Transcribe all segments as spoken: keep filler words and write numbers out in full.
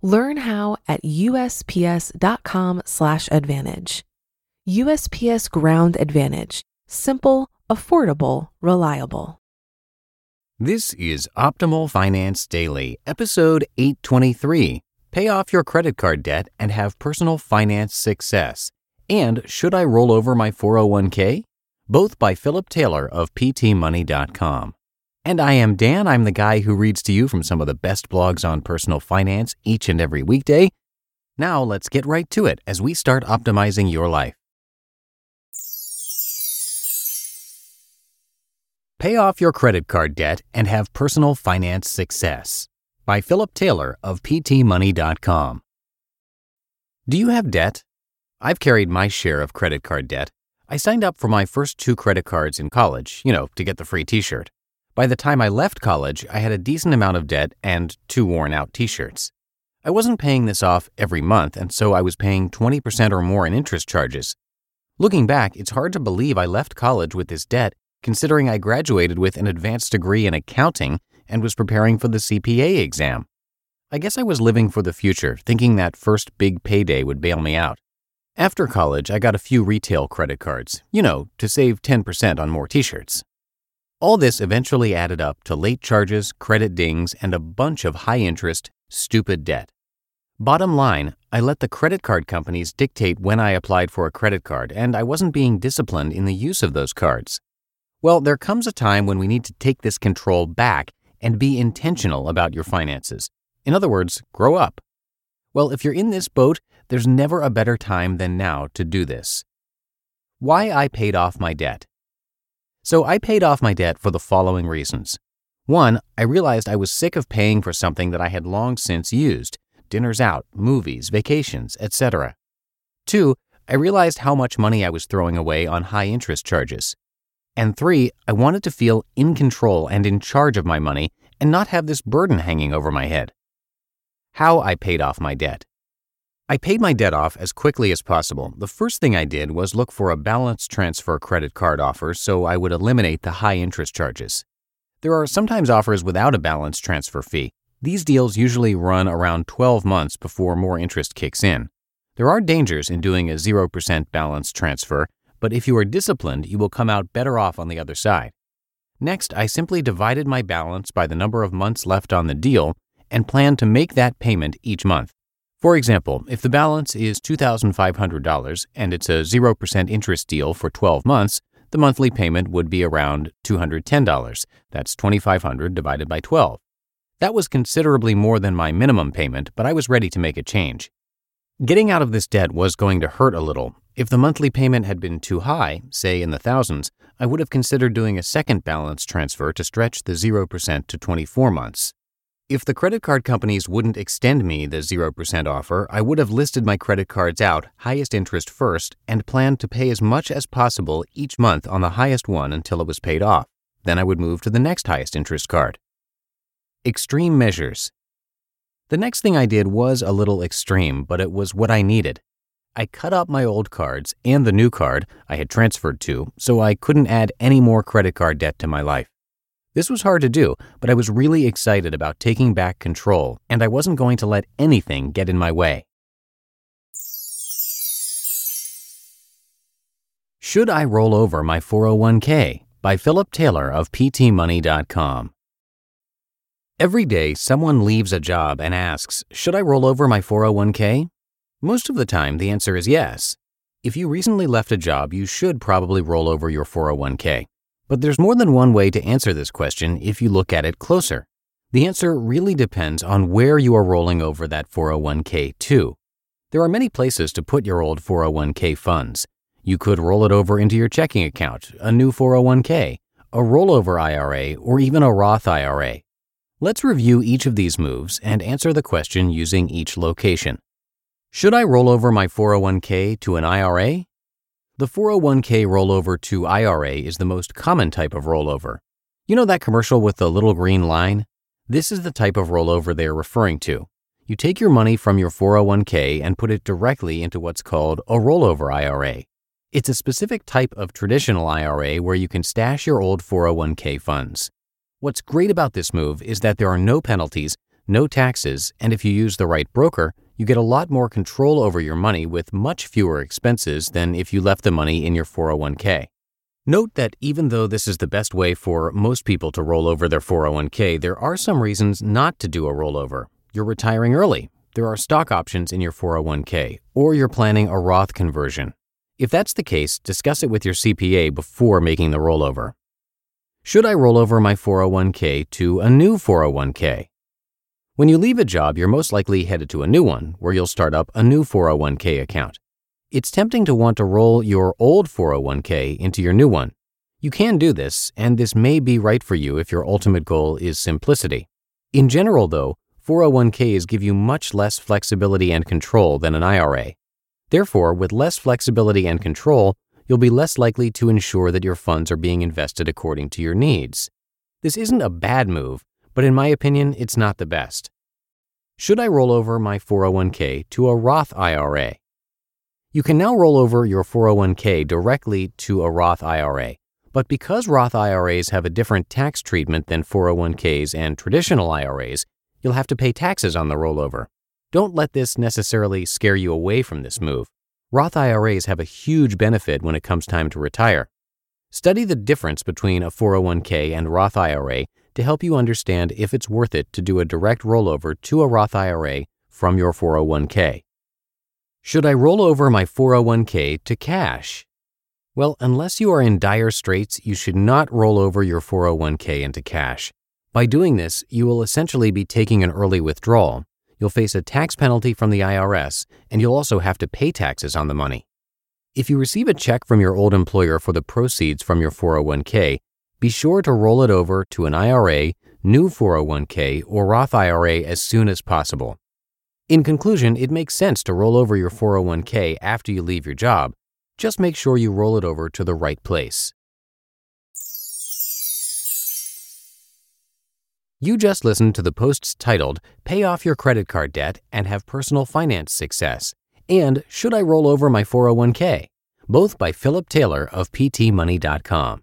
Learn how at U S P S dot com slash advantage. U S P S Ground Advantage. Simple, affordable, reliable. This is Optimal Finance Daily, episode eight twenty-three. Pay off your credit card debt and have personal finance success. And should I roll over my four oh one k? Both by Philip Taylor of p t money dot com. And I am Dan. I'm the guy who reads to you from some of the best blogs on personal finance each and every weekday. Now let's get right to it as we start optimizing your life. Pay off your credit card debt and have personal finance success by Philip Taylor of p t money dot com. Do you have debt? I've carried my share of credit card debt. I signed up for my first two credit cards in college, you know, to get the free t-shirt. By the time I left college, I had a decent amount of debt and two worn-out t-shirts. I wasn't paying this off every month, and so I was paying twenty percent or more in interest charges. Looking back, it's hard to believe I left college with this debt, considering I graduated with an advanced degree in accounting and was preparing for the C P A exam. I guess I was living for the future, thinking that first big payday would bail me out. After college, I got a few retail credit cards, you know, to save ten percent on more t-shirts. All this eventually added up to late charges, credit dings, and a bunch of high-interest, stupid debt. Bottom line, I let the credit card companies dictate when I applied for a credit card, and I wasn't being disciplined in the use of those cards. Well, there comes a time when we need to take this control back and be intentional about your finances. In other words, grow up. Well, if you're in this boat, there's never a better time than now to do this. Why I paid off my debt. So I paid off my debt for the following reasons. One, I realized I was sick of paying for something that I had long since used, dinners out, movies, vacations, et cetera. Two, I realized how much money I was throwing away on high interest charges. And three, I wanted to feel in control and in charge of my money and not have this burden hanging over my head. How I paid off my debt. I paid my debt off as quickly as possible. The first thing I did was look for a balance transfer credit card offer so I would eliminate the high interest charges. There are sometimes offers without a balance transfer fee. These deals usually run around twelve months before more interest kicks in. There are dangers in doing a zero percent balance transfer, but if you are disciplined, you will come out better off on the other side. Next, I simply divided my balance by the number of months left on the deal and planned to make that payment each month. For example, if the balance is two thousand five hundred dollars and it's a zero percent interest deal for twelve months, the monthly payment would be around two hundred ten dollars. That's two thousand five hundred dollars divided by twelve. That was considerably more than my minimum payment, but I was ready to make a change. Getting out of this debt was going to hurt a little. If the monthly payment had been too high, say in the thousands, I would have considered doing a second balance transfer to stretch the zero percent to twenty-four months. If the credit card companies wouldn't extend me the zero percent offer, I would have listed my credit cards out, highest interest first, and planned to pay as much as possible each month on the highest one until it was paid off. Then I would move to the next highest interest card. Extreme measures. The next thing I did was a little extreme, but it was what I needed. I cut up my old cards and the new card I had transferred to, so I couldn't add any more credit card debt to my life. This was hard to do, but I was really excited about taking back control, and I wasn't going to let anything get in my way. Should I roll over my four oh one k? By Philip Taylor of p t money dot com. Every day, someone leaves a job and asks, should I roll over my four oh one k? Most of the time, the answer is yes. If you recently left a job, you should probably roll over your four oh one k. But there's more than one way to answer this question if you look at it closer. The answer really depends on where you are rolling over that four oh one k to. There are many places to put your old four oh one k funds. You could roll it over into your checking account, a new four oh one k, a rollover I R A, or even a Roth I R A. Let's review each of these moves and answer the question using each location. Should I roll over my four oh one k to an I R A? The four oh one k rollover to I R A is the most common type of rollover. You know that commercial with the little green line? This is the type of rollover they are referring to. You take your money from your four oh one k and put it directly into what's called a rollover I R A. It's a specific type of traditional I R A where you can stash your old four oh one k funds. What's great about this move is that there are no penalties, no taxes, and if you use the right broker, you get a lot more control over your money with much fewer expenses than if you left the money in your four oh one k. Note that even though this is the best way for most people to roll over their four oh one k, there are some reasons not to do a rollover. You're retiring early, there are stock options in your four oh one k, or you're planning a Roth conversion. If that's the case, discuss it with your C P A before making the rollover. Should I roll over my four oh one k to a new four oh one k? When you leave a job, you're most likely headed to a new one where you'll start up a new four oh one k account. It's tempting to want to roll your old four oh one k into your new one. You can do this, and this may be right for you if your ultimate goal is simplicity. In general, though, four oh one k's give you much less flexibility and control than an I R A. Therefore, with less flexibility and control, you'll be less likely to ensure that your funds are being invested according to your needs. This isn't a bad move, but in my opinion, it's not the best. Should I roll over my four oh one k to a Roth I R A? You can now roll over your four oh one k directly to a Roth I R A, but because Roth I R As have a different tax treatment than four oh one k's and traditional I R As, you'll have to pay taxes on the rollover. Don't let this necessarily scare you away from this move. Roth I R As have a huge benefit when it comes time to retire. Study the difference between a four oh one k and Roth I R A to help you understand if it's worth it to do a direct rollover to a Roth I R A from your four oh one k. Should I roll over my four oh one k to cash? Well, unless you are in dire straits, you should not roll over your four oh one k into cash. By doing this, you will essentially be taking an early withdrawal. You'll face a tax penalty from the I R S, and you'll also have to pay taxes on the money. If you receive a check from your old employer for the proceeds from your four oh one k, be sure to roll it over to an I R A, new four oh one k, or Roth I R A as soon as possible. In conclusion, it makes sense to roll over your four oh one k after you leave your job. Just make sure you roll it over to the right place. You just listened to the posts titled, Pay Off Your Credit Card Debt and Have Personal Finance Success, and Should I Roll Over My four oh one k? Both by Philip Taylor of p t money dot com.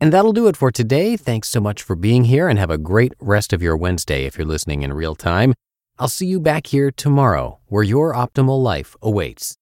And that'll do it for today. Thanks so much for being here and have a great rest of your Wednesday if you're listening in real time. I'll see you back here tomorrow where your optimal life awaits.